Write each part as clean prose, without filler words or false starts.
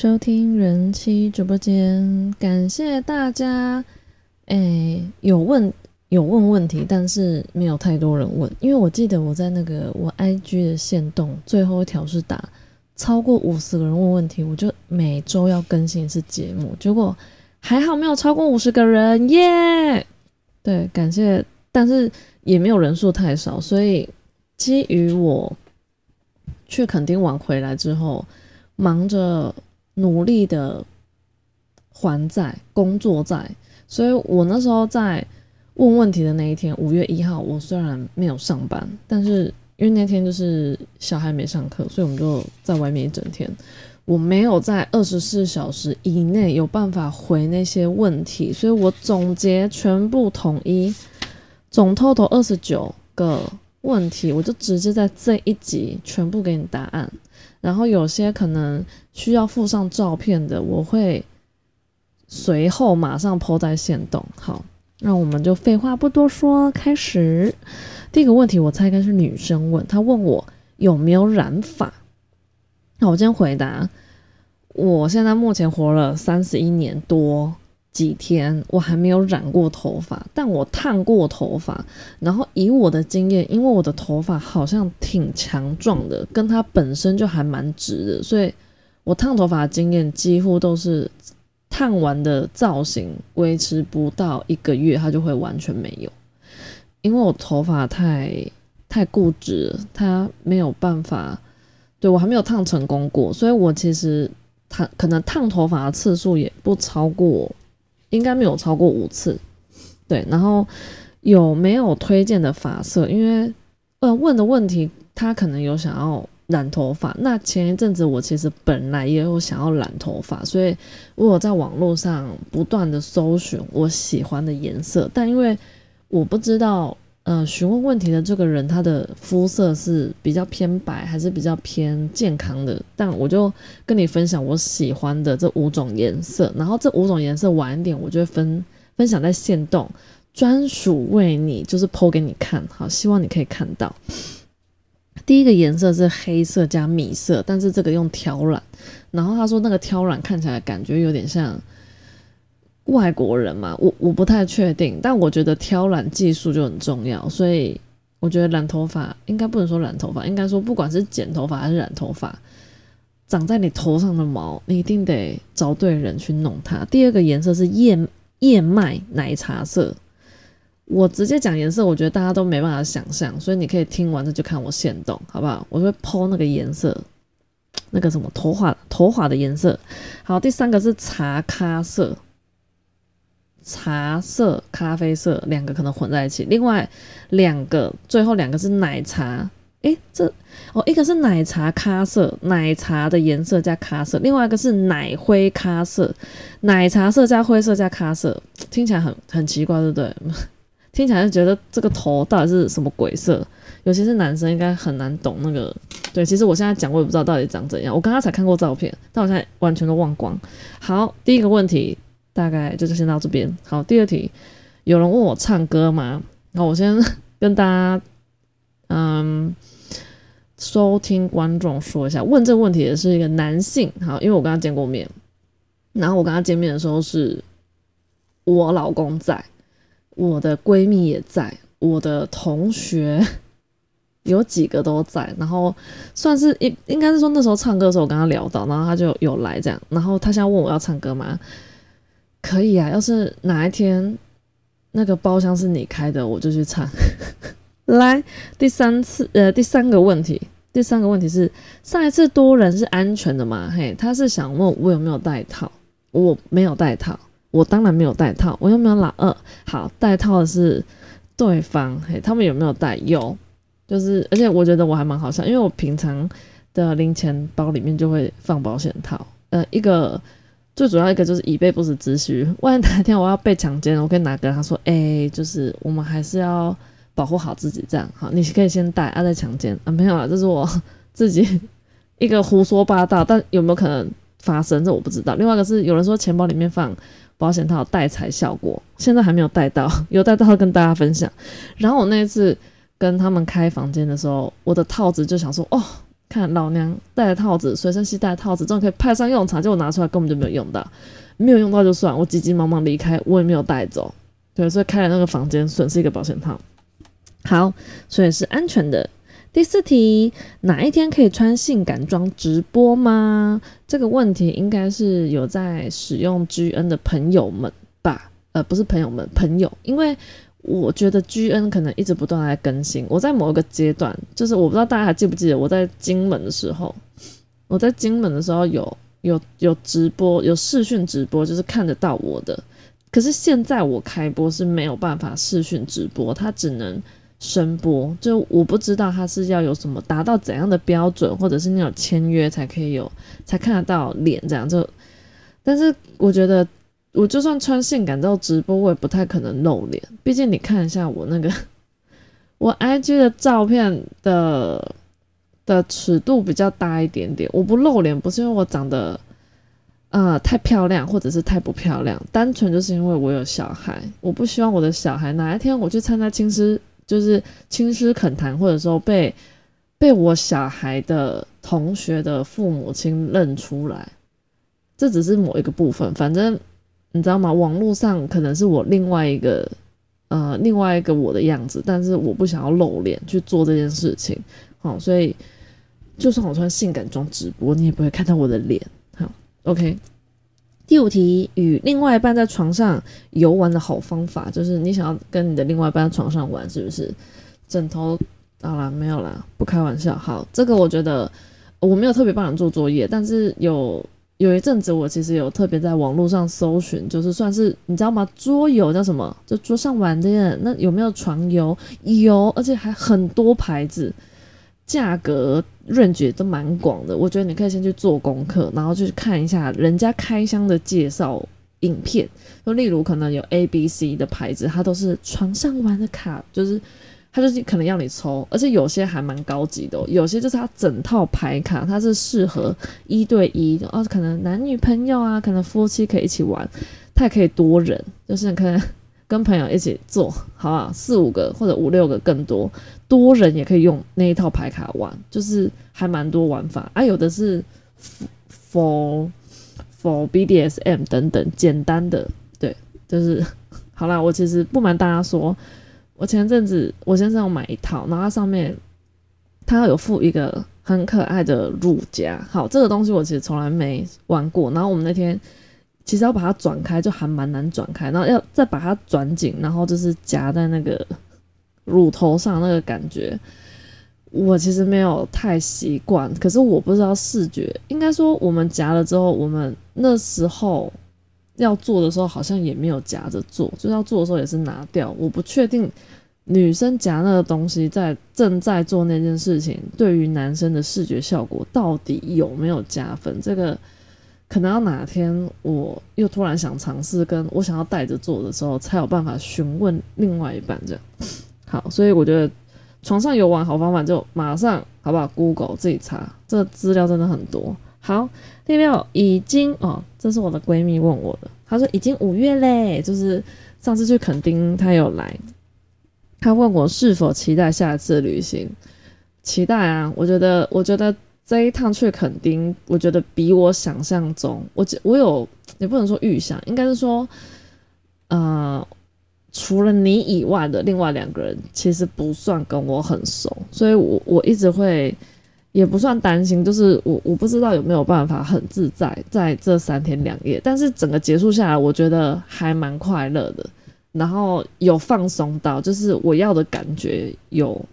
收听人妻直播间，感谢大家。有问问题，但是没有太多人问，因为我记得我在那个我 IG 的限动最后一条是打超过50个人问问题，我就每周要更新一次节目，结果还好没有超过50个人耶。对，感谢，但是也没有人数太少，所以基于我去垦丁玩回来之后，忙着努力的还债工作债，所以我那时候在问问题的那一天5月1号我虽然没有上班，但是因为那天就是小孩没上课，所以我们就在外面一整天，我没有在24小时以内有办法回那些问题，所以我总结全部统一总 total 29个问题，我就直接在这一集全部给你答案，然后有些可能需要附上照片的我会随后马上 po 在限动。好，那我们就废话不多说，开始。第一个问题我猜应该是女生问，她问我有没有染发。那我先回答，我现在目前活了31年多几天，我还没有染过头发，但我烫过头发，然后以我的经验，因为我的头发好像挺强壮的，跟它本身就还蛮直的，所以我烫头发的经验几乎都是烫完的造型维持不到一个月它就会完全没有，因为我头发太固执了，它没有办法，对，我还没有烫成功过，所以我其实可能烫头发的次数也不超过，应该没有超过5次。对，然后有没有推荐的发色，因为问的问题他可能有想要染头发，那前一阵子我其实本来也有想要染头发，所以我有在网络上不断的搜寻我喜欢的颜色，但因为我不知道询问问题的这个人他的肤色是比较偏白还是比较偏健康的，但我就跟你分享我喜欢的这5种颜色，然后这5种颜色晚一点我就会分享在限动专属为你，就是 po 给你看。好，希望你可以看到。第一个颜色是黑色加米色，但是这个用挑染，然后他说那个挑染看起来感觉有点像外国人嘛，我不太确定，但我觉得挑染技术就很重要，所以我觉得染头发应该不能说染头发，应该说不管是剪头发还是染头发，长在你头上的毛你一定得找对人去弄它。第二个颜色是燕麦奶茶色，我直接讲颜色我觉得大家都没办法想象，所以你可以听完这就看我限动好不好，我就会 po 那个颜色，那个什么头发的颜色。好，第3个是茶咖色，茶色咖啡色两个可能混在一起，另外最后两个是奶茶，一个是奶茶咖色，奶茶的颜色加咖色，另外一个是奶灰咖色，奶茶色加灰色加咖色，听起来很奇怪对不对？听起来就觉得这个头到底是什么鬼色，尤其是男生应该很难懂那个。对，其实我现在讲我也不知道到底长怎样，我刚刚才看过照片，但我现在完全都忘光。好，第一个问题大概就是先到这边。好，第二题，有人问我唱歌吗？好，我先跟大家收听观众说一下，问这问题的是一个男性。好，因为我跟他见过面，然后我跟他见面的时候是我老公在，我的闺蜜也在，我的同学有几个都在，然后算是应该是说那时候唱歌的时候我跟他聊到，然后他就有来这样，然后他现在问我要唱歌吗？可以啊，要是哪一天那个包厢是你开的，我就去唱。来，第三个问题是上一次多人是安全的吗？嘿，他是想问我有没有戴套，我没有戴套，我当然没有戴套，我又没有老二。好，戴套的是对方，嘿，他们有没有戴？有，就是而且我觉得我还蛮好笑，因为我平常的零钱包里面就会放保险套，最主要一个就是以备不时之需，万一哪天我要被强奸，我可以拿给他说，就是我们还是要保护好自己这样。好，你可以先戴再强奸啊，没有啦，这是我自己一个胡说八道，但有没有可能发生这我不知道。另外一个是有人说钱包里面放保险套带财效果，现在还没有带到，有带到跟大家分享。然后我那一次跟他们开房间的时候，我的套子就想说，看老娘戴了套子，随身携带套子，这种可以派上用场，结果拿出来根本就没有用到，没有用到就算，我急急忙忙离开，我也没有带走，对，所以开了那个房间，损失一个保险套。好，所以是安全的。第四题，哪一天可以穿性感装直播吗？这个问题应该是有在使用 GN 的朋友们吧？不是朋友们，朋友，因为我觉得 GN 可能一直不断在更新。我在某一个阶段，就是我不知道大家还记不记得，我在金门的时候有直播，有视讯直播，就是看得到我的。可是现在我开播是没有办法视讯直播，它只能声波，就我不知道它是要有什么达到怎样的标准，或者是你有签约才可以有，才看得到脸这样。就但是我觉得我就算穿性感到直播，我也不太可能露脸，毕竟你看一下我那个我 IG 的照片的尺度比较大一点点。我不露脸不是因为我长得太漂亮或者是太不漂亮，单纯就是因为我有小孩，我不希望我的小孩哪一天我去参加青师恳谈，或者说被我小孩的同学的父母亲认出来。这只是某一个部分，反正你知道吗，网络上可能是我另外一个我的样子，但是我不想要露脸去做这件事情。好，所以就算我穿性感装直播，你也不会看到我的脸。好 OK，第五题，与另外一半在床上游玩的好方法，就是你想要跟你的另外一半在床上玩，是不是？枕头好啦，没有啦，不开玩笑。好，这个我觉得我没有特别帮人做作业，但是有一阵子我其实有特别在网络上搜寻，就是算是你知道吗？桌游叫什么？就桌上玩的，那有没有床游？有，而且还很多牌子。价格 range 都蛮广的，我觉得你可以先去做功课，然后去看一下人家开箱的介绍影片，就例如可能有 ABC 的牌子，它都是床上玩的卡，就是它就是可能要你抽，而且有些还蛮高级的，有些就是它整套牌卡，它是适合1对1，可能男女朋友啊，可能夫妻可以一起玩，它也可以多人，就是可能跟朋友一起做，好不好？4、5个或者5、6个更多人也可以用那一套牌卡玩，就是还蛮多玩法啊。有的是 for BDSM 等等简单的，对，就是好啦。我其实不瞒大家说，我前阵子我先生有买一套，然后它上面它有附一个很可爱的乳夹，好，这个东西我其实从来没玩过，然后我们那天。其实要把它转开就还蛮难转开，然后要再把它转紧，然后就是夹在那个乳头上，那个感觉我其实没有太习惯。可是我不知道视觉，应该说我们夹了之后，我们那时候要做的时候好像也没有夹着做，就是要做的时候也是拿掉。我不确定女生夹那个东西在正在做那件事情，对于男生的视觉效果到底有没有加分，这个可能要哪天我又突然想尝试，跟我想要带着做的时候，才有办法询问另外一半这样。好，所以我觉得床上游玩好方法就马上，好不好 ？Google 自己查，这资料真的很多。好，第六，这是我的闺蜜问我的，她说已经5月嘞，就是上次去垦丁她有来，她问我是否期待下一次的旅行。期待啊，我觉得。这一趟去垦丁，我觉得比我想象中，我有也不能说预想，应该是说，除了你以外的另外2个人其实不算跟我很熟，所以我一直会也不算担心，就是我不知道有没有办法很自在在这3天2夜，但是整个结束下来，我觉得还蛮快乐的，然后有放松到，就是我要的感觉有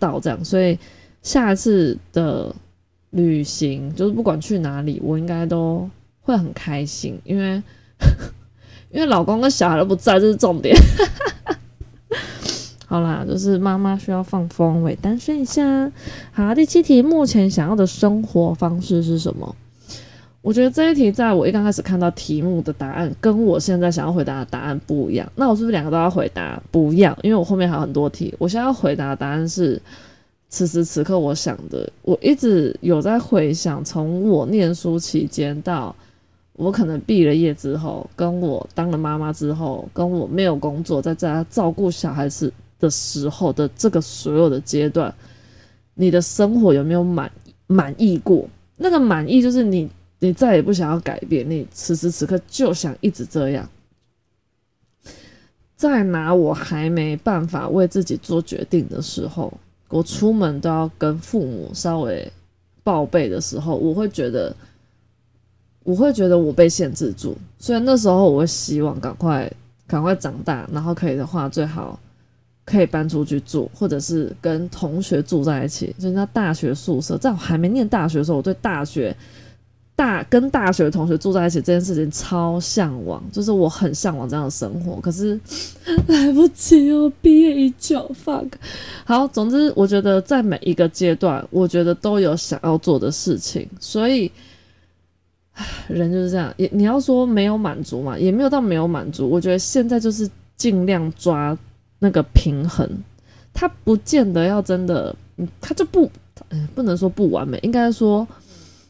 到这样，所以。下一次的旅行就是不管去哪里，我应该都会很开心，因为老公跟小孩都不在，这是重点。好啦，就是妈妈需要放风，我也单身一下。好，第7题，目前想要的生活方式是什么？我觉得这一题在我一刚开始看到题目的答案，跟我现在想要回答的答案不一样。那我是不是2个都要回答？不要，因为我后面还有很多题。我现在要回答的答案是。此时此刻我想的，我一直有在回想，从我念书期间到我可能毕了业之后，跟我当了妈妈之后，跟我没有工作，在家照顾小孩子的时候的这个所有的阶段，你的生活有没有满满意过，那个满意就是你再也不想要改变，你此时此刻就想一直这样。再拿我还没办法为自己做决定的时候，我出门都要跟父母稍微报备的时候，我会觉得我被限制住，所以那时候我会希望赶快长大，然后可以的话最好可以搬出去住，或者是跟同学住在一起，就是那大学宿舍。在我还没念大学的时候，我对跟大学同学住在一起这件事情超向往，就是我很向往这样的生活，可是来不及哦，毕业已久 fuck。 好，总之我觉得在每一个阶段，我觉得都有想要做的事情，所以人就是这样，也你要说没有满足嘛，也没有到没有满足。我觉得现在就是尽量抓那个平衡，它不见得要真的，它就不能说不完美，应该说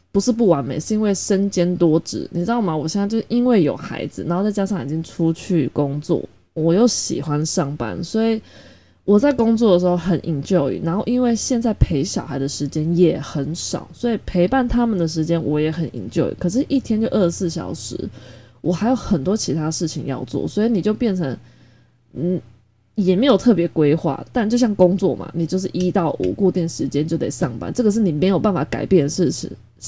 不是不完美，是因为身兼多职，你知道吗？我现在就是因为有孩子，然后再加上已经出去工作，我又喜欢上班，所以我在工作的时候很 enjoy， 然后因为现在陪小孩的时间也很少，所以陪伴他们的时间我也很 enjoy， 可是一天就24小时，我还有很多其他事情要做，所以你就变成也没有特别规划，但就像工作嘛，你就是1到5固定时间就得上班，这个是你没有办法改变的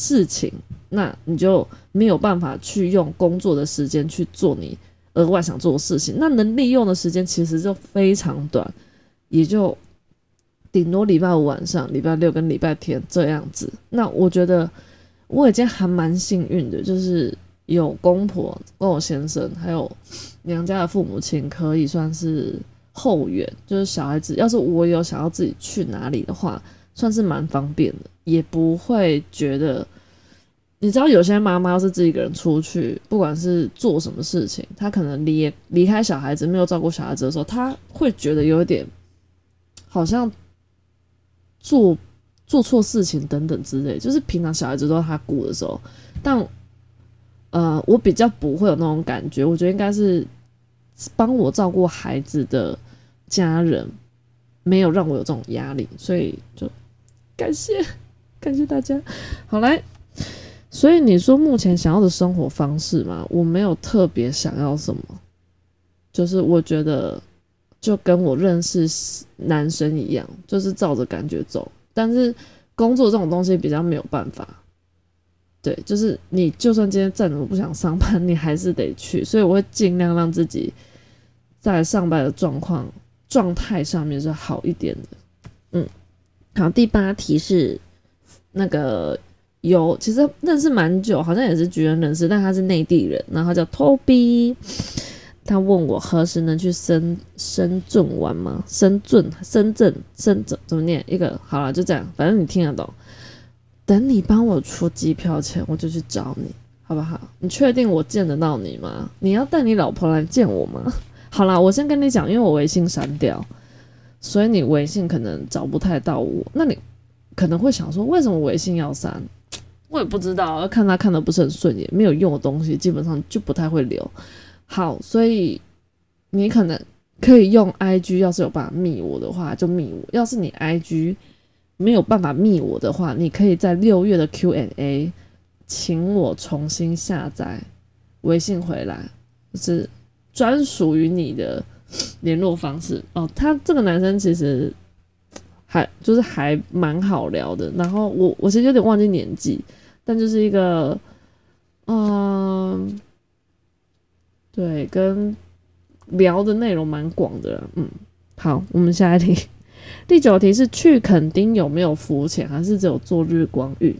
事情，那你就没有办法去用工作的时间去做你额外想做的事情，那能利用的时间其实就非常短，也就顶多礼拜5晚上、礼拜6跟礼拜天这样子。那我觉得我已经还蛮幸运的，就是有公婆跟我先生还有娘家的父母亲可以算是后援，就是小孩子要是我有想要自己去哪里的话，算是蛮方便的，也不会觉得，你知道有些妈妈要是自己一个人出去，不管是做什么事情，她可能离开小孩子，没有照顾小孩子的时候，她会觉得有一点好像做错事情等等之类，就是平常小孩子都是他顾的时候，但我比较不会有那种感觉。我觉得应该是帮我照顾孩子的家人没有让我有这种压力，所以就感谢大家。好，来，所以你说目前想要的生活方式嘛，我没有特别想要什么，就是我觉得就跟我认识男生一样，就是照着感觉走，但是工作这种东西比较没有办法，对，就是你就算今天再怎么不想上班，你还是得去，所以我会尽量让自己在上班的状态上面是好一点的。好，第8题是那个有其实认识蛮久，好像也是局人人士，但他是内地人，然后他叫 Toby，他问我何时能去深圳玩吗？深圳怎么念？一个好啦，就这样，反正你听得懂。等你帮我出机票钱，我就去找你，好不好？你确定我见得到你吗？你要带你老婆来见我吗？好啦，我先跟你讲，因为我微信删掉，所以你微信可能找不太到我。那你可能会想说，为什么微信要删？我也不知道，看他看得不是很顺眼，没有用的东西基本上就不太会留。好，所以你可能可以用 IG， 要是有办法密我的话就密我，要是你 IG 没有办法密我的话，你可以在6月的 Q&A 请我重新下载微信回来，就是专属于你的联络方式哦。他这个男生其实还蛮好聊的，然后我其实有点忘记年纪，但就是一个对，跟聊的内容蛮广的啦。好，我们下一题。第9题是去垦丁有没有浮潜，还是只有做日光浴？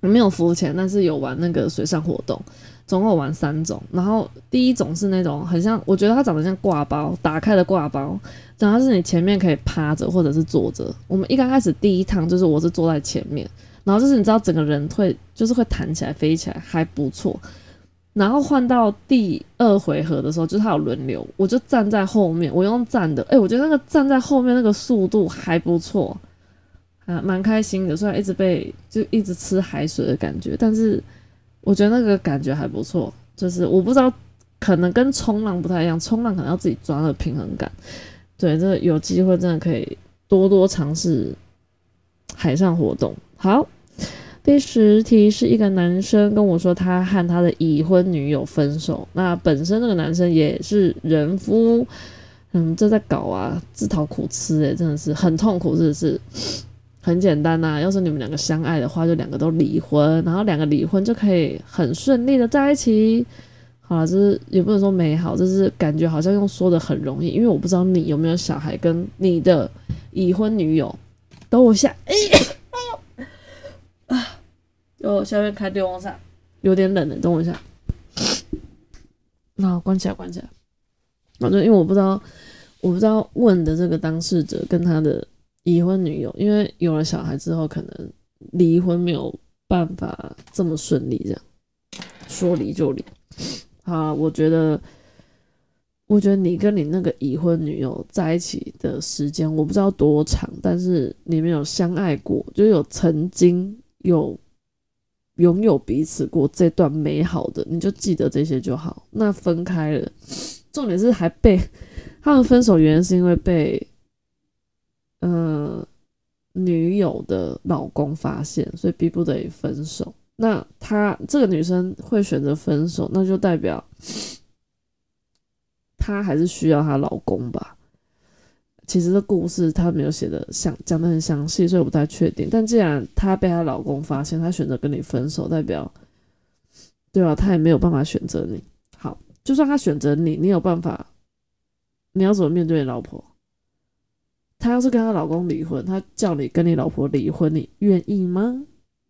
没有浮潜，但是有玩那个水上活动，总共玩3种。然后第一种是那种很像，我觉得它长得像挂包，打开的挂包，然后是你前面可以趴着或者是坐着。我们一刚开始第一趟就是我是坐在前面，然后就是你知道整个人会弹起来飞起来，还不错。然后换到第2回合的时候，就是他有轮流，我就站在后面，我用站的，我觉得那个站在后面那个速度还不错，蛮开心的。虽然一直吃海水的感觉，但是我觉得那个感觉还不错。就是我不知道，可能跟冲浪不太一样，冲浪可能要自己抓那个平衡感。对，这有机会真的可以多多尝试海上活动。好，第10题是一个男生跟我说他和他的已婚女友分手，那本身那个男生也是人夫，这在搞啊，自讨苦吃欸，真的是很痛苦，是不是？很简单啊，要是你们两个相爱的话，就两个都离婚，然后两个离婚就可以很顺利的在一起。好啦，这是也不能说美好，这是感觉好像用说的很容易，因为我不知道你有没有小孩跟你的已婚女友。等我一下，我下面开电风扇，有点冷欸，等我一下。好，关起来。反正因为我不知道问的这个当事者跟他的已婚女友，因为有了小孩之后，可能离婚没有办法这么顺利，这样说离就离。好，我觉得你跟你那个已婚女友在一起的时间，我不知道多长，但是你们有相爱过，就有曾经有拥有彼此过这段美好的，你就记得这些就好。那分开了，重点是还被他们分手，原因是因为被女友的老公发现，所以逼不得已分手。那她这个女生会选择分手，那就代表她还是需要她老公吧。其实这故事她没有写的讲得很详细，所以我不太确定。但既然她被她老公发现，她选择跟你分手，代表对吧？她也没有办法选择你。好，就算她选择你，你有办法？你要怎么面对你老婆？她要是跟她老公离婚，她叫你跟你老婆离婚，你愿意吗？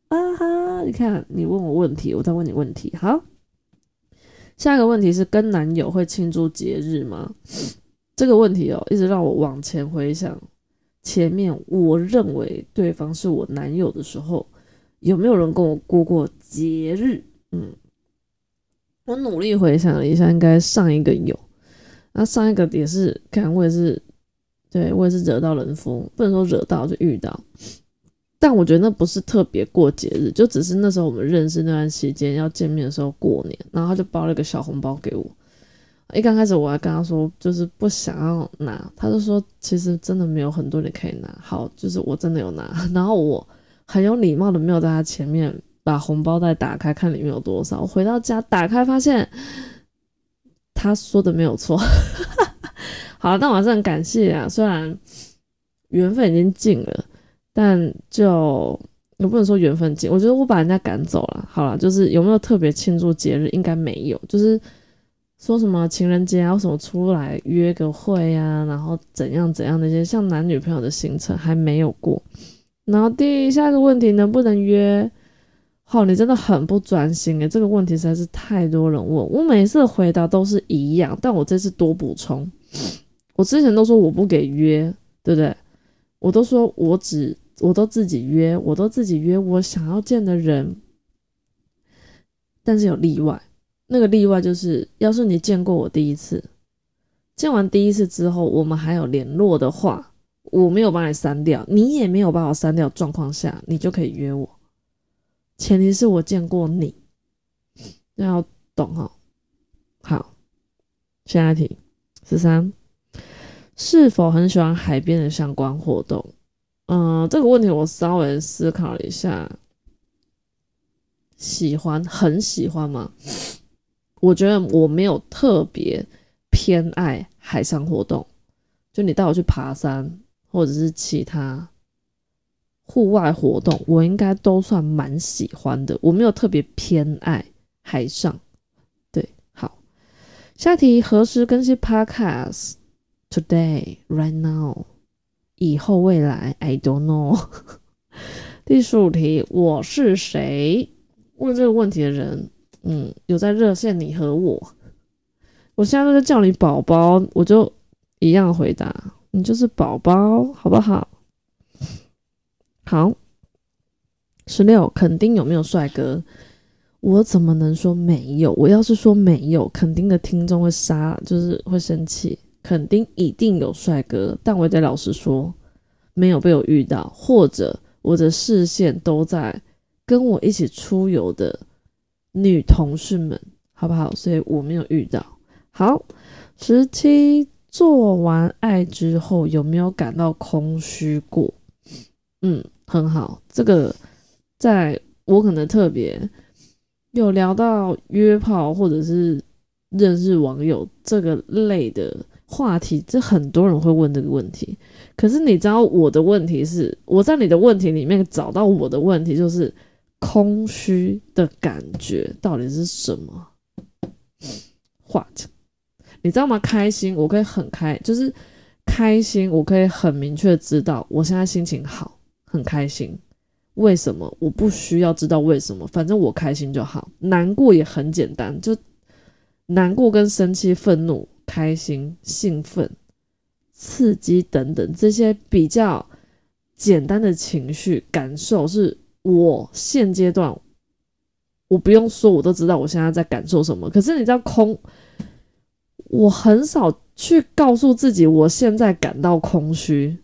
啊哈，你看，你问我问题，我再问你问题。好，下一个问题是跟男友会庆祝节日吗？这个问题哦，一直让我往前回想，前面我认为对方是我男友的时候，有没有人跟我过过节日？我努力回想了一下，应该上一个有，那上一个也是，看我也是，对我也是惹到人夫，不能说惹到，就遇到。但我觉得那不是特别过节日，就只是那时候我们认识那段期间要见面的时候过年，然后他就包了一个小红包给我。一刚开始我还跟他说就是不想要拿，他就说其实真的没有很多人可以拿。好，就是我真的有拿，然后我很有礼貌的没有在他前面把红包袋打开看里面有多少。我回到家打开发现他说的没有错。好了，但我还是很感谢啊，虽然缘分已经尽了，但就也不能说缘分尽，我觉得我把人家赶走了。好啦，就是有没有特别庆祝节日，应该没有，就是说什么情人节啊，什么出来约个会啊，然后怎样怎样那些像男女朋友的行程还没有过。然后下一个问题，能不能约？好，你真的很不专心欸，这个问题实在是太多人问，我每次回答都是一样，但我这次多补充。我之前都说我不给约，对不对？我都说我都自己约我想要见的人，但是有例外。那个例外就是，要是你见过我第一次，见完第一次之后，我们还有联络的话，我没有把你删掉，你也没有把我删掉状况下，你就可以约我。前提是我见过你，要懂齁。好，下一题13，是否很喜欢海边的相关活动？这个问题我稍微思考了一下，喜欢，很喜欢吗？我觉得我没有特别偏爱海上活动，就你带我去爬山或者是其他户外活动，我应该都算蛮喜欢的，我没有特别偏爱海上。对，好，下题，何时更新 podcast？ Today, right now，以后未来 I don't know。 第15题，我是谁？问这个问题的人有在热线你和我，我现在都在叫你宝宝，我就一样回答，你就是宝宝好不好？好，16，墾丁有没有帅哥？我怎么能说没有？我要是说没有，墾丁的听众会杀，就是会生气。肯定一定有帅哥，但我得老实说，没有被我遇到，或者我的视线都在跟我一起出游的女同事们，好不好？所以我没有遇到。好，17，做完爱之后有没有感到空虚过？很好，这个在我可能特别有聊到约炮或者是认识网友这个类的话题，这很多人会问这个问题。可是你知道我的问题是，我在你的问题里面找到我的问题，就是空虚的感觉到底是什么 ？What？ 你知道吗？开心，我可以很就是开心，我可以很明确知道我现在心情好，很开心。为什么？我不需要知道为什么，反正我开心就好。难过也很简单，就难过跟生气、愤怒、开心、兴奋、刺激等等这些比较简单的情绪感受，是我现阶段我不用说我都知道我现在在感受什么。可是你知道我很少去告诉自己我现在感到空虚，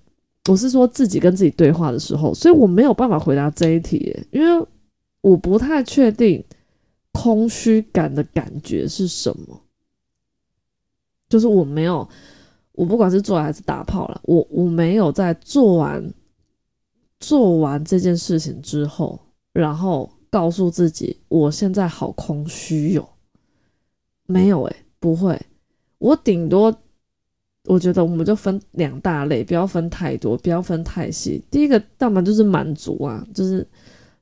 我是说自己跟自己对话的时候，所以我没有办法回答这一题耶，因为我不太确定空虚感的感觉是什么。就是我不管是做还是打炮啦，我没有在做完这件事情之后，然后告诉自己我现在好空虚哟，没有耶，不会。我顶多我觉得我们就分两大类，不要分太多，不要分太细。第一个要么就是满足啊，就是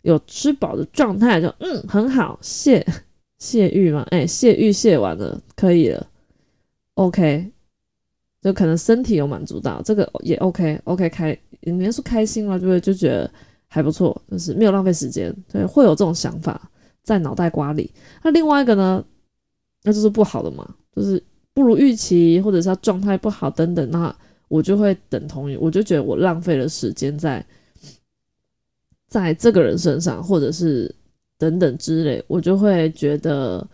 有吃饱的状态，就很好，泄欲嘛，泄欲泄完了可以了 OK， 就可能身体有满足到，这个也 OK， 你要说开心嘛，就觉得还不错，就是没有浪费时间，对，会有这种想法在脑袋瓜里。那另外一个呢，那就是不好的嘛，就是不如预期，或者是他状态不好等等，那我就会等同于，我就觉得我浪费了时间在这个人身上，或者是等等之类，我就会觉得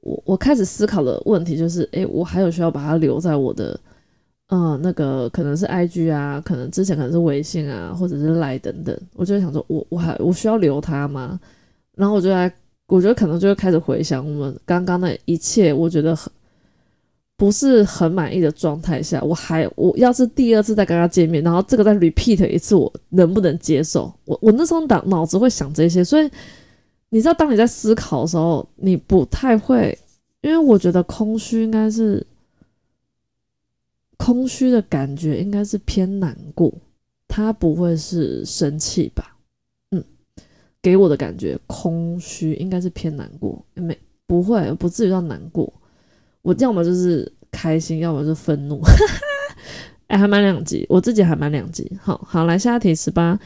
我开始思考的问题就是，我还有需要把它留在我的那个可能是 IG 啊，可能之前可能是微信啊，或者是 LINE 等等，我就会想说我需要留它吗？然后我觉得可能就会开始回想我们刚刚的一切，我觉得很不是很满意的状态下，我要是第二次再跟他见面，然后这个再 repeat 一次，我能不能接受？我那时候脑子会想这些，所以你知道，当你在思考的时候，你不太会，因为我觉得空虚应该是空虚的感觉，应该是偏难过，它不会是生气吧？给我的感觉，空虚应该是偏难过，不会，不至于到难过。我要么就是开心，要么就是愤怒还蛮两极，我自己还蛮两极。好，来下一题18。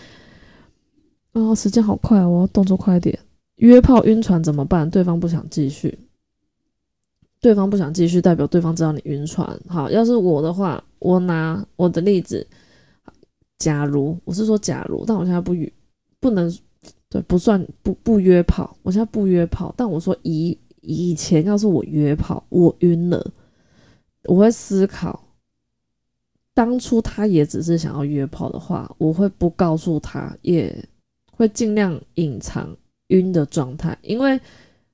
时间好快，我要动作快一点。约炮晕船怎么办？对方不想继续，代表对方知道你晕船。好，要是我的话，我拿我的例子，假如，但我现在不能，对，不算不约炮，我现在不约炮，但我说以前要是我约炮，我晕了，我会思考，当初他也只是想要约炮的话，我会不告诉他，也会尽量隐藏晕的状态，因为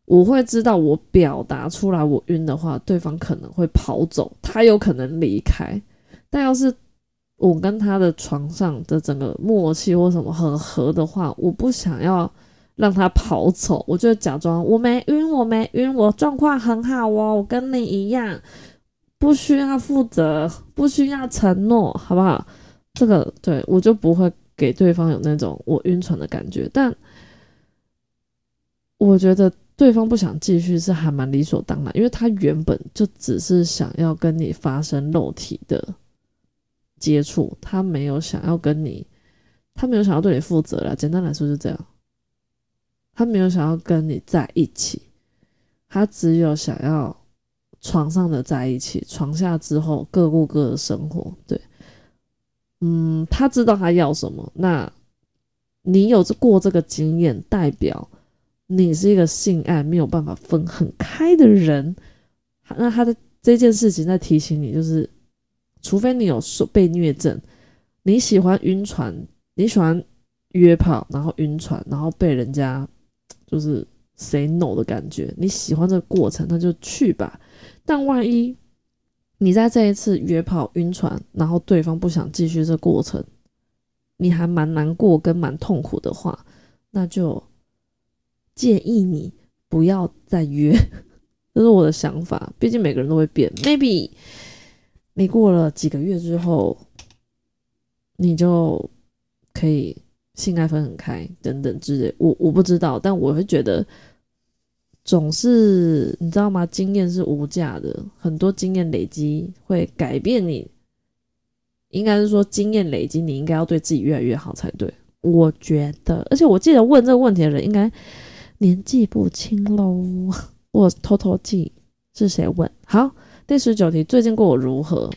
我会知道我表达出来我晕的话，对方可能会跑走，他有可能离开。但要是我跟他的床上的整个默契或什么很合的话，我不想要让他跑走，我就假装我没晕，我状况很好哦，我跟你一样，不需要负责，不需要承诺，好不好？这个对我就不会给对方有那种我晕船的感觉。但我觉得对方不想继续是还蛮理所当然，因为他原本就只是想要跟你发生肉体的接触，他没有想要对你负责啦，简单来说就这样。他没有想要跟你在一起，他只有想要床上的在一起，床下之后各过各的生活。对，他知道他要什么。那你有过这个经验，代表你是一个性爱没有办法分很开的人。那他的这件事情在提醒你，就是除非你有被虐症，你喜欢晕船，你喜欢约炮，然后晕船，然后被人家就是say no的感觉，你喜欢这个过程，那就去吧。但万一你在这一次约炮晕船，然后对方不想继续这过程，你还蛮难过跟蛮痛苦的话，那就建议你不要再约，这是我的想法，毕竟每个人都会变， maybe 你过了几个月之后你就可以性爱分很开等等之类，我不知道，但我会觉得总是你知道吗，经验是无价的，很多经验累积会改变你，应该是说经验累积你应该要对自己越来越好才对，我觉得。而且我记得问这个问题的人应该年纪不轻咯，我偷偷记是谁问。好，第19题，最近过我如何？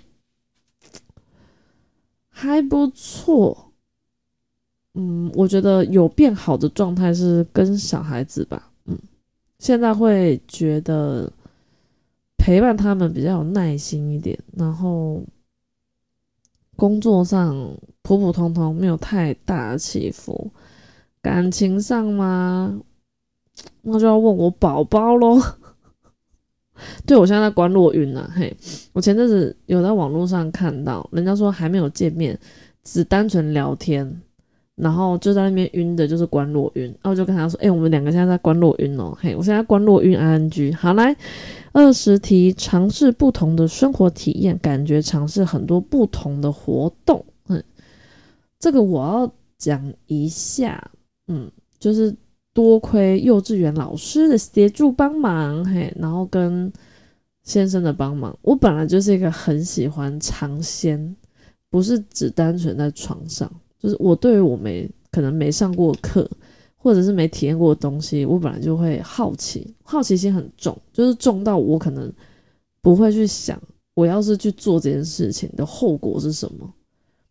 还不错，我觉得有变好的状态是跟小孩子吧，现在会觉得陪伴他们比较有耐心一点，然后工作上普普通通，没有太大的起伏。感情上嘛，那就要问我宝宝咯。对，我现在在关落晕啊，嘿，我前阵子有在网络上看到人家说还没有见面，只单纯聊天，然后就在那边晕的就是关落晕，然后我就跟他说我们两个现在在关落晕哦，嘿，我现在关落晕 ING。 好，来20题，尝试不同的生活体验，感觉尝试很多不同的活动，这个我要讲一下，就是多亏幼稚园老师的协助帮忙，嘿，然后跟先生的帮忙，我本来就是一个很喜欢尝鲜，不是只单纯在床上，就是我对于我可能没上过课或者是没体验过的东西，我本来就会好奇，好奇心很重，就是重到我可能不会去想我要是去做这件事情的后果是什么，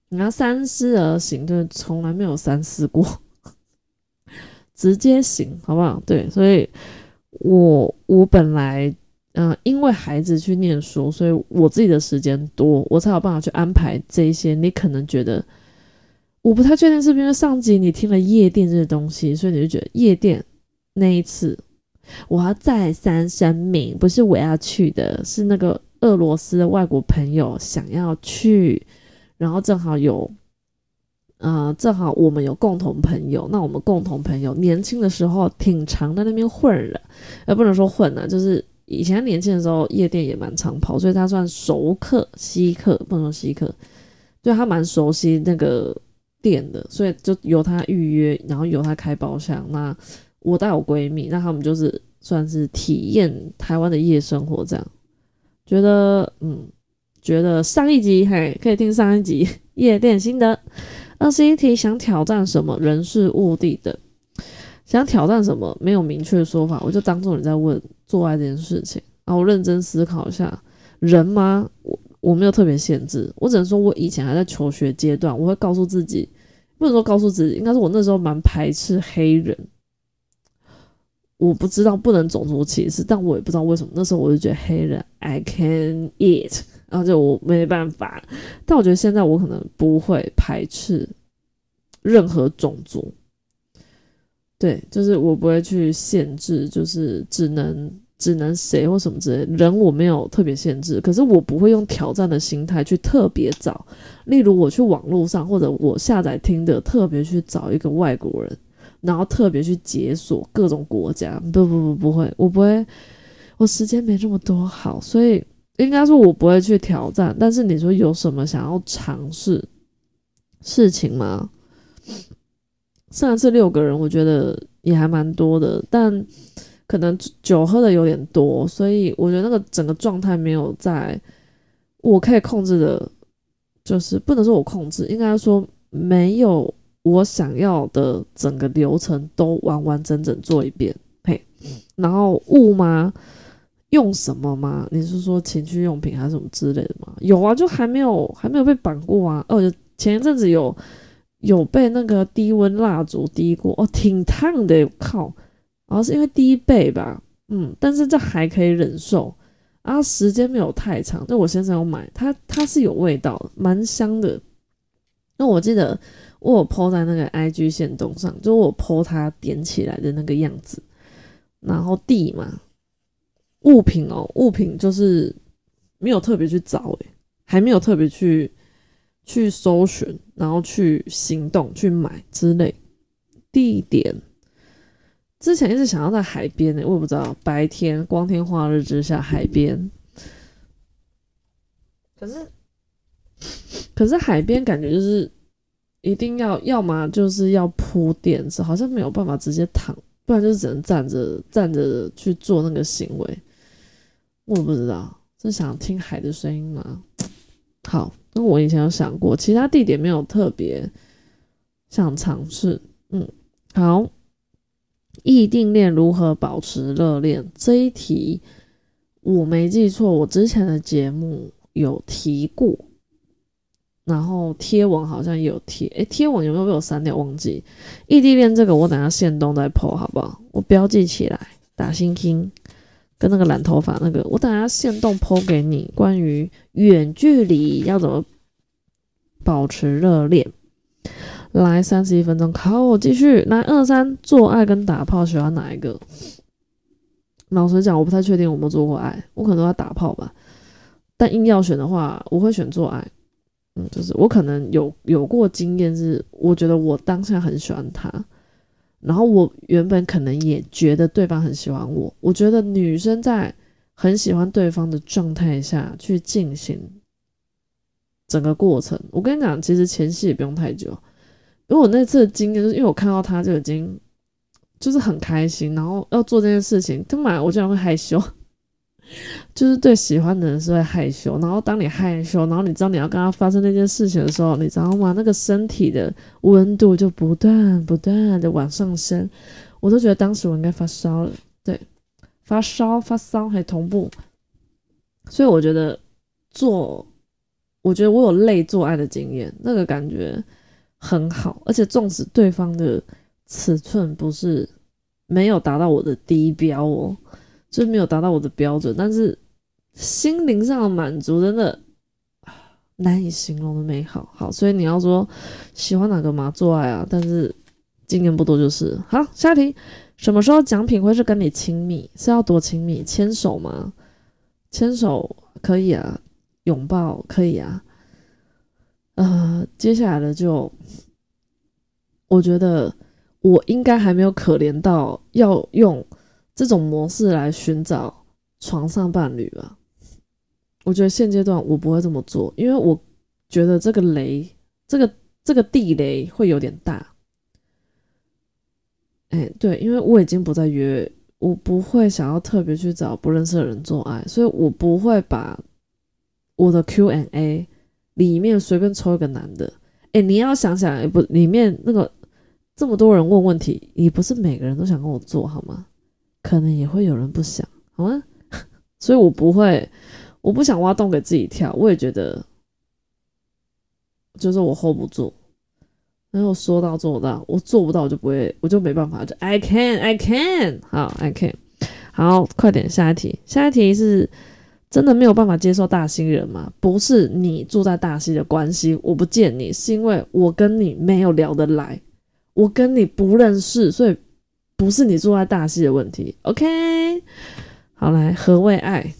你要三思而行，就是从来没有三思过，直接行，好不好？对，所以我本来因为孩子去念书，所以我自己的时间多，我才有办法去安排这些。你可能觉得我不太确定是不是因为上集你听了夜店这些东西，所以你就觉得夜店那一次我要再三声明，不是我要去的，是那个俄罗斯的外国朋友想要去，然后正好我们有共同朋友，那我们共同朋友年轻的时候挺常在那边混了，不能说混了，就是以前年轻的时候夜店也蛮常跑，所以他算熟客稀客，不能说稀客，就他蛮熟悉那个店的，所以就由他预约，然后由他开包厢，那我带我闺蜜，那他们就是算是体验台湾的夜生活这样。觉得上一集嘿，可以听上一集夜店心得。21题，想挑战什么人事物地的？想挑战什么没有明确的说法，我就当作你在问做爱这件事情，然后我认真思考一下。人吗？我没有特别限制，我只能说我以前还在求学阶段，我会告诉自己，不能说告诉自己，应该是我那时候蛮排斥黑人，我不知道，不能种族歧视，但我也不知道为什么那时候我就觉得黑人 I can eat， 然后就我没办法，但我觉得现在我可能不会排斥任何种族，对，就是我不会去限制，就是只能谁或什么之类的人，我没有特别限制，可是我不会用挑战的心态去特别找，例如我去网络上或者我下载听的特别去找一个外国人，然后特别去解锁各种国家，不会，我不会，我时间没这么多，好，所以应该说我不会去挑战。但是你说有什么想要尝试事情吗？上一次6个人我觉得也还蛮多的，但可能酒喝的有点多，所以我觉得那个整个状态没有在我可以控制的，就是不能说我控制，应该说没有我想要的整个流程都完完整整做一遍，嘿，然后物吗？用什么吗？你是说情趣用品还是什么之类的吗？有啊，就还没有被绑过啊，前一阵子有被那个低温蜡烛滴过，挺烫的，靠，然后是因为低背吧，但是这还可以忍受啊，时间没有太长，就我先生有买，它是有味道的，蛮香的。那我记得我有 po 在那个 IG 限动上，就我 po 它点起来的那个样子。然后地嘛，物品就是没有特别去找，还没有特别去搜寻，然后去行动去买之类。地点之前一直想要在海边我也不知道，白天光天化日之下海边，可是海边感觉就是一定要嘛就是要铺垫子，好像没有办法直接躺，不然就只能站着去做那个行为。我也不知道是想听海的声音吗？好，那我以前有想过，其他地点没有特别想尝试。好，异地恋如何保持热恋？这一题我没记错，我之前的节目有提过，然后贴文好像也有贴，贴文有没有被我删掉忘记。异地恋这个我等一下限动再 po 好不好？我标记起来，打星星，跟那个染头发那个，我等一下限动 po 给你。关于远距离要怎么保持热恋？来31分钟，好，我继续。来23，做爱跟打炮喜欢哪一个？老实讲，我不太确定我有没有做过爱，我可能都要打炮吧。但硬要选的话，我会选做爱。就是我可能有过经验，是我觉得我当下很喜欢他，然后我原本可能也觉得对方很喜欢我。我觉得女生在很喜欢对方的状态下去进行整个过程，我跟你讲，其实前戏也不用太久。因为我那次的经验，就是因为我看到他就已经就是很开心，然后要做这件事情，他妈我居然会害羞，就是对喜欢的人是会害羞。然后当你害羞，然后你知道你要跟他发生那件事情的时候，你知道吗？那个身体的温度就不断不断的往上升，我都觉得当时我应该发烧了，对，发烧还同步。所以我觉得我有类做爱的经验，那个感觉很好，而且纵使对方的尺寸没有达到我的低标就是没有达到我的标准，但是心灵上的满足真的难以形容的美好。好，所以你要说喜欢哪个嘛，做爱啊，但是经验不多就是。好，下一题，什么时候奖品会是跟你亲密？是要多亲密？牵手吗？牵手可以啊，拥抱可以啊。接下来的我觉得我应该还没有可怜到要用这种模式来寻找床上伴侣吧。我觉得现阶段我不会这么做，因为我觉得这个这个地雷会有点大。对，因为我已经不再约，我不会想要特别去找不认识的人做爱，所以我不会把我的 Q&A里面随便抽一个男的。你要想想，里面那个这么多人问问题，也不是每个人都想跟我做好吗？可能也会有人不想好吗？所以我不想挖洞给自己跳。我也觉得就是我 hold 不住，然后说到做到，我做不到我就没办法，就 I can 好 I can 好，快点下一题是真的没有办法接受大溪人吗？不是你住在大溪的关系，我不见你，是因为我跟你没有聊得来，我跟你不认识，所以不是你住在大溪的问题。 OK， 好，来，何谓爱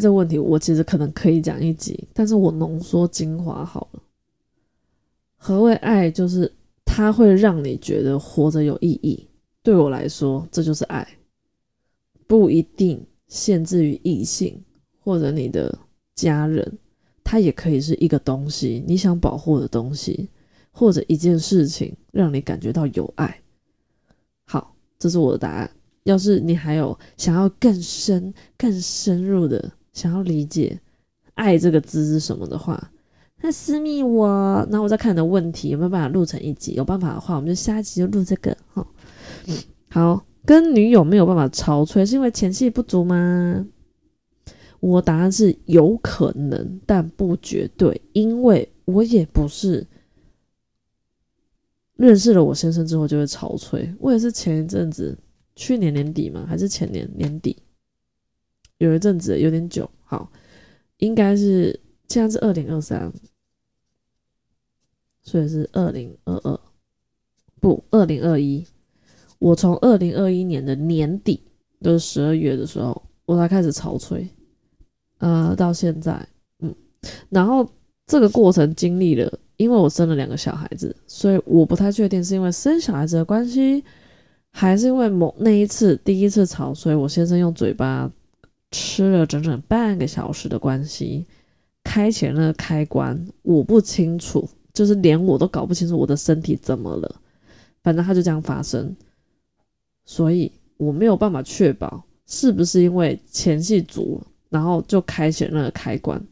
这个问题我其实可能可以讲一集，但是我浓缩精华好了。何谓爱，就是它会让你觉得活着有意义。对我来说这就是爱，不一定限制于异性或者你的家人，它也可以是一个东西，你想保护的东西，或者一件事情让你感觉到有爱。好，这是我的答案。要是你还有想要更深入的想要理解爱这个字是什么的话，那私密我，然后我再看你的问题有没有办法录成一集，有办法的话我们就下一集就录这个。好，跟女友没有办法潮吹是因为前戏不足吗？我答案是有可能，但不绝对，因为我也不是认识了我先生之后就会潮吹。我也是前一阵子，去年年底嘛，还是前年年底，有一阵子有点久。好，应该是现在是2023，所以是2022，不，2021。我从2021年的年底，就是12月的时候，我才开始潮吹，到现在。然后这个过程经历了因为我生了2个小孩子，所以我不太确定是因为生小孩子的关系，还是因为第一次吵，所以我先生用嘴巴吃了整整半个小时的关系，开启了那个开关。我不清楚，就是连我都搞不清楚我的身体怎么了，反正它就这样发生，所以我没有办法确保是不是因为前戏足然后就开启了那个开关，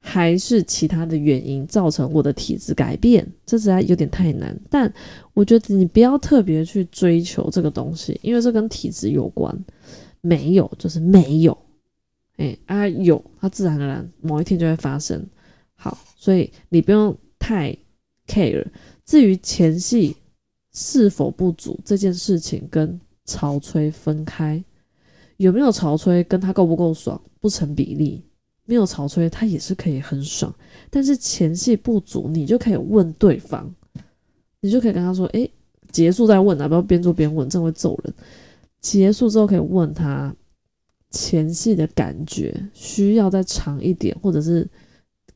还是其他的原因造成我的体质改变，这实在有点太难。但我觉得你不要特别去追求这个东西，因为这跟体质有关，没有就是没有，有它自然而然某一天就会发生。好，所以你不用太 care。 至于前戏是否不足这件事情跟潮吹分开，有没有潮吹跟它够不够爽不成比例，没有潮吹它也是可以很爽，但是前戏不足你就可以问对方，你就可以跟他说结束再问，不要边做边问，真的会揍人。结束之后可以问他前戏的感觉需要再长一点，或者是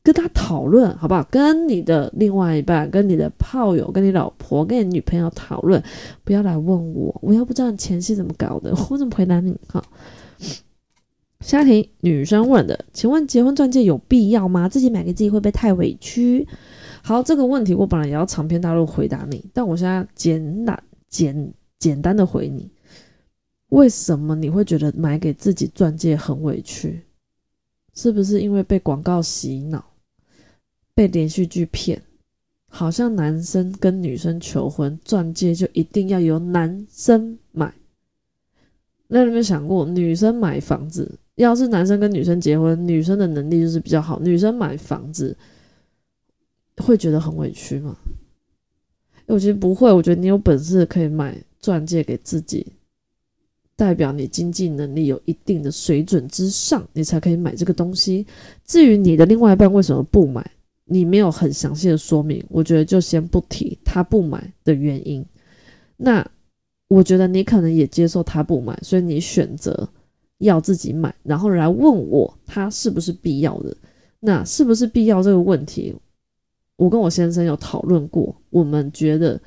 跟他讨论好不好，跟你的另外一半，跟你的炮友，跟你老婆，跟你女朋友讨论，不要来问我，我要不知道你前戏怎么搞的，我怎么回答你。好，下题，女生问的，请问结婚钻戒有必要吗？自己买给自己会不会太委屈？好，这个问题我本来也要长篇大论回答你，但我现在简单的回你，为什么你会觉得买给自己钻戒很委屈？是不是因为被广告洗脑，被连续剧骗，好像男生跟女生求婚钻戒就一定要由男生买？那你有没有想过，女生买房子，要是男生跟女生结婚，女生的能力就是比较好，女生买房子会觉得很委屈吗？我觉得不会，我觉得你有本事可以买钻戒给自己，代表你经济能力有一定的水准之上，你才可以买这个东西。至于你的另外一半为什么不买，你没有很详细的说明，我觉得就先不提他不买的原因。那我觉得你可能也接受他不买，所以你选择要自己买，然后来问我他是不是必要的。那是不是必要这个问题，我跟我先生有讨论过，我们觉得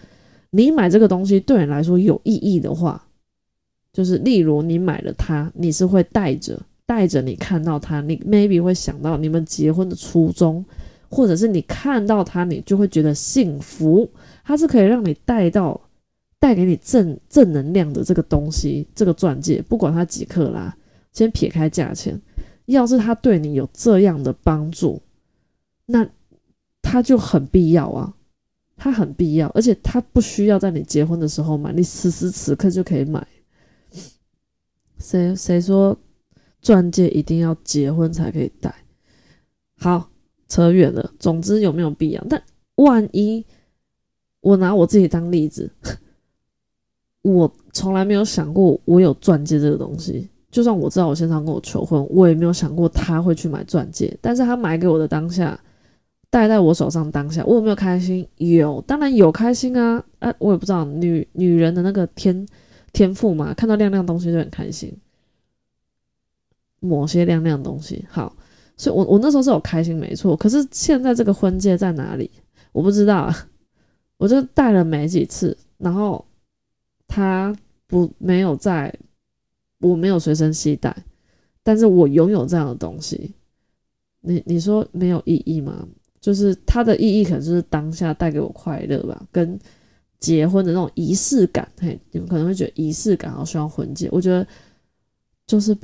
你买这个东西对你来说有意义的话，就是例如你买了它，你是会带着你看到它，你 maybe 会想到你们结婚的初衷，或者是你看到它你就会觉得幸福，它是可以让你带给你正能量的这个东西。这个钻戒不管它几克拉，先撇开价钱，要是它对你有这样的帮助，那它就很必要啊，它很必要，而且它不需要在你结婚的时候买，你此时此刻就可以买。谁说钻戒一定要结婚才可以戴？好，扯远了。总之有没有必要？但万一，我拿我自己当例子，我从来没有想过我有钻戒这个东西。就算我知道我先生跟我求婚，我也没有想过他会去买钻戒。但是他买给我的当下，戴在我手上当下，我有没有开心？有，当然有开心啊！我也不知道女人的那个天赋嘛，看到亮亮东西就很开心，某些亮亮东西。好，所以我那时候是有开心没错，可是现在这个婚戒在哪里我不知道啊，我就戴了没几次，然后它我没有随身携带，但是我拥有这样的东西，你说没有意义吗？就是它的意义可能就是当下带给我快乐吧，跟结婚的那种仪式感。你们可能会觉得仪式感好像婚戒，我觉得就是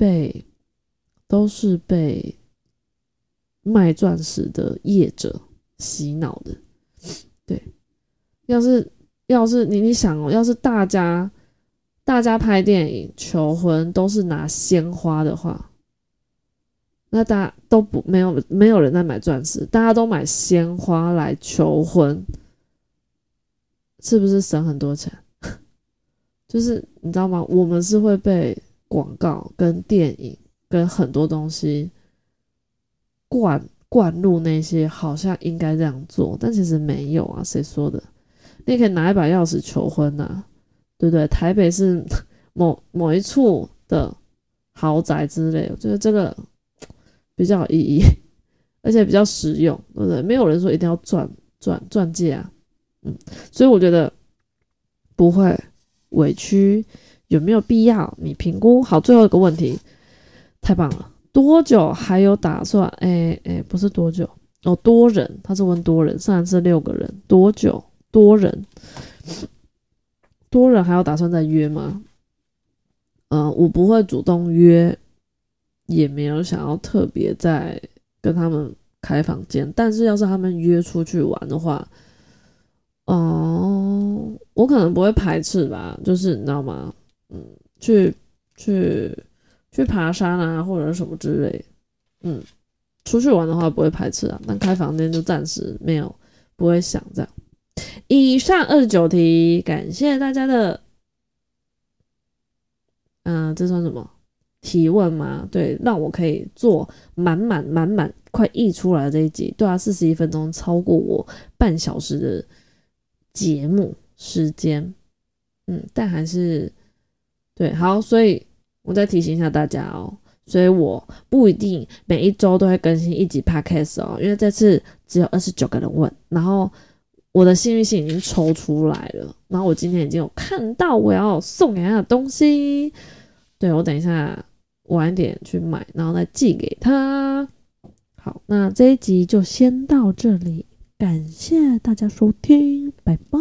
都是被卖钻石的业者洗脑的。对，要是你想哦，要是大家拍电影求婚都是拿鲜花的话，那大家都没有人在买钻石，大家都买鲜花来求婚，是不是省很多钱？就是你知道吗，我们是会被广告跟电影跟很多东西灌入那些好像应该这样做，但其实没有啊，谁说的？你也可以拿一把钥匙求婚啊，对不对？台北市某一处的豪宅之类，我觉得这个比较有意义，而且比较实用，对不对？没有人说一定要赚钻戒啊，嗯，所以我觉得不会委屈，有没有必要你评估好。最后一个问题太棒了，多久还有打算？不是多久哦，多人，他是问多人，上一次6个人，多久多人还有打算再约吗？我不会主动约，也没有想要特别再跟他们开房间，但是要是他们约出去玩的话，我可能不会排斥吧，就是你知道吗？嗯，去爬山啊，或者什么之类，嗯，出去玩的话不会排斥啊，但开房间就暂时没有，不会想这样。以上29题，感谢大家的，这算什么提问吗？对，让我可以做满满快溢出来的这一集。对啊，41分钟超过我半小时的节目时间，嗯，但还是对好，所以我再提醒一下大家哦。所以我不一定每一周都会更新一集 podcast 哦，因为这次只有29个人问，然后我的幸运星已经抽出来了，然后我今天已经有看到我要送给他的东西，对，我等一下晚一点去买，然后再寄给他。好，那这一集就先到这里，感谢大家收听，拜拜。